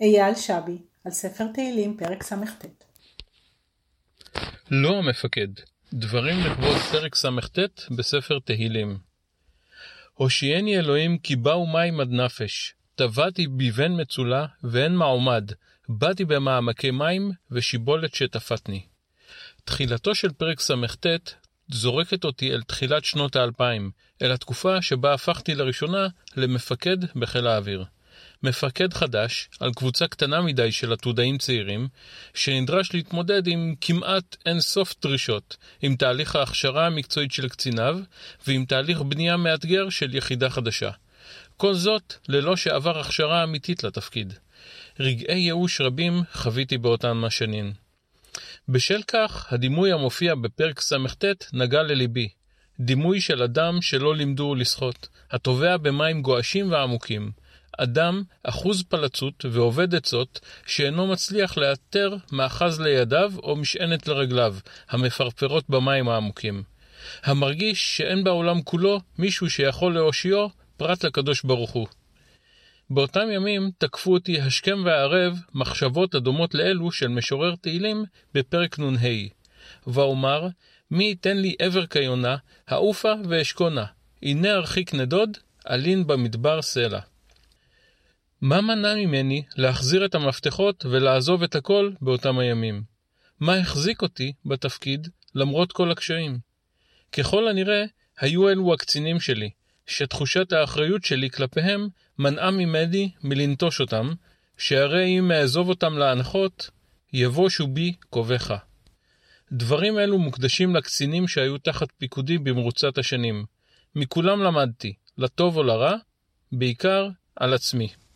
איל שבי, על ספר תהלים, פרק ס"ט. לא המפקד, דברים לכבוד פרק ס"ט בספר תהלים. הושיעני אלוהים כי באו מים עד נפש, טבעתי ביבן מצולה ואין מעומד, באתי במעמקי מים ושיבולת שטפתני. תחילתו של פרק ס"ט זורקת אותי אל תחילת שנות ה-2000, אל התקופה שבה הפכתי לראשונה למפקד בחיל האוויר. מפקד חדש על קבוצה קטנה מדי של עתודאים צעירים, שנדרש להתמודד עם כמעט אין סוף דרישות, עם תהליך ההכשרה המקצועית של קציניו, ועם תהליך בנייה מאתגר של יחידה חדשה. כל זאת ללא שעבר הכשרה אמיתית לתפקיד. רגעי ייאוש רבים חוויתי באותן מהשנים. בשל כך, הדימוי המופיע בפרק ס"ט נגע לליבי. דימוי של אדם שלא לימדו לשחות, הטובע במים גועשים ועמוקים. אדם אחוז פלצות ועובד עצות שאינו מצליח לאתר מאחז לידיו או משענת לרגליו, המפרפרות במים העמוקים. המרגיש שאין בעולם כולו מישהו שיכול להושיעו פרט לקדוש ברוך הוא. באותם ימים תקפו אותי השכם והערב מחשבות הדומות לאלו של משורר תהילים בפרק נ"ה. ואומר, מי ייתן לי עבר כיונה, העופה ואשכונה, הנה ארחיק נדוד, אלין במדבר סלע. מה מנע ממני להחזיר את המפתחות ולעזוב את הכל באותם הימים? מה החזיק אותי בתפקיד למרות כל הקשיים? ככל הנראה, היו אלו הקצינים שלי, שתחושת האחריות שלי כלפיהם מנעה ממני מלנטוש אותם, שהרי אם אעזוב אותם להנחות, יבושו בי כובך. דברים אלו מוקדשים לקצינים שהיו תחת פיקודי במרוצת השנים. מכולם למדתי, לטוב או לרע, בעיקר על עצמי.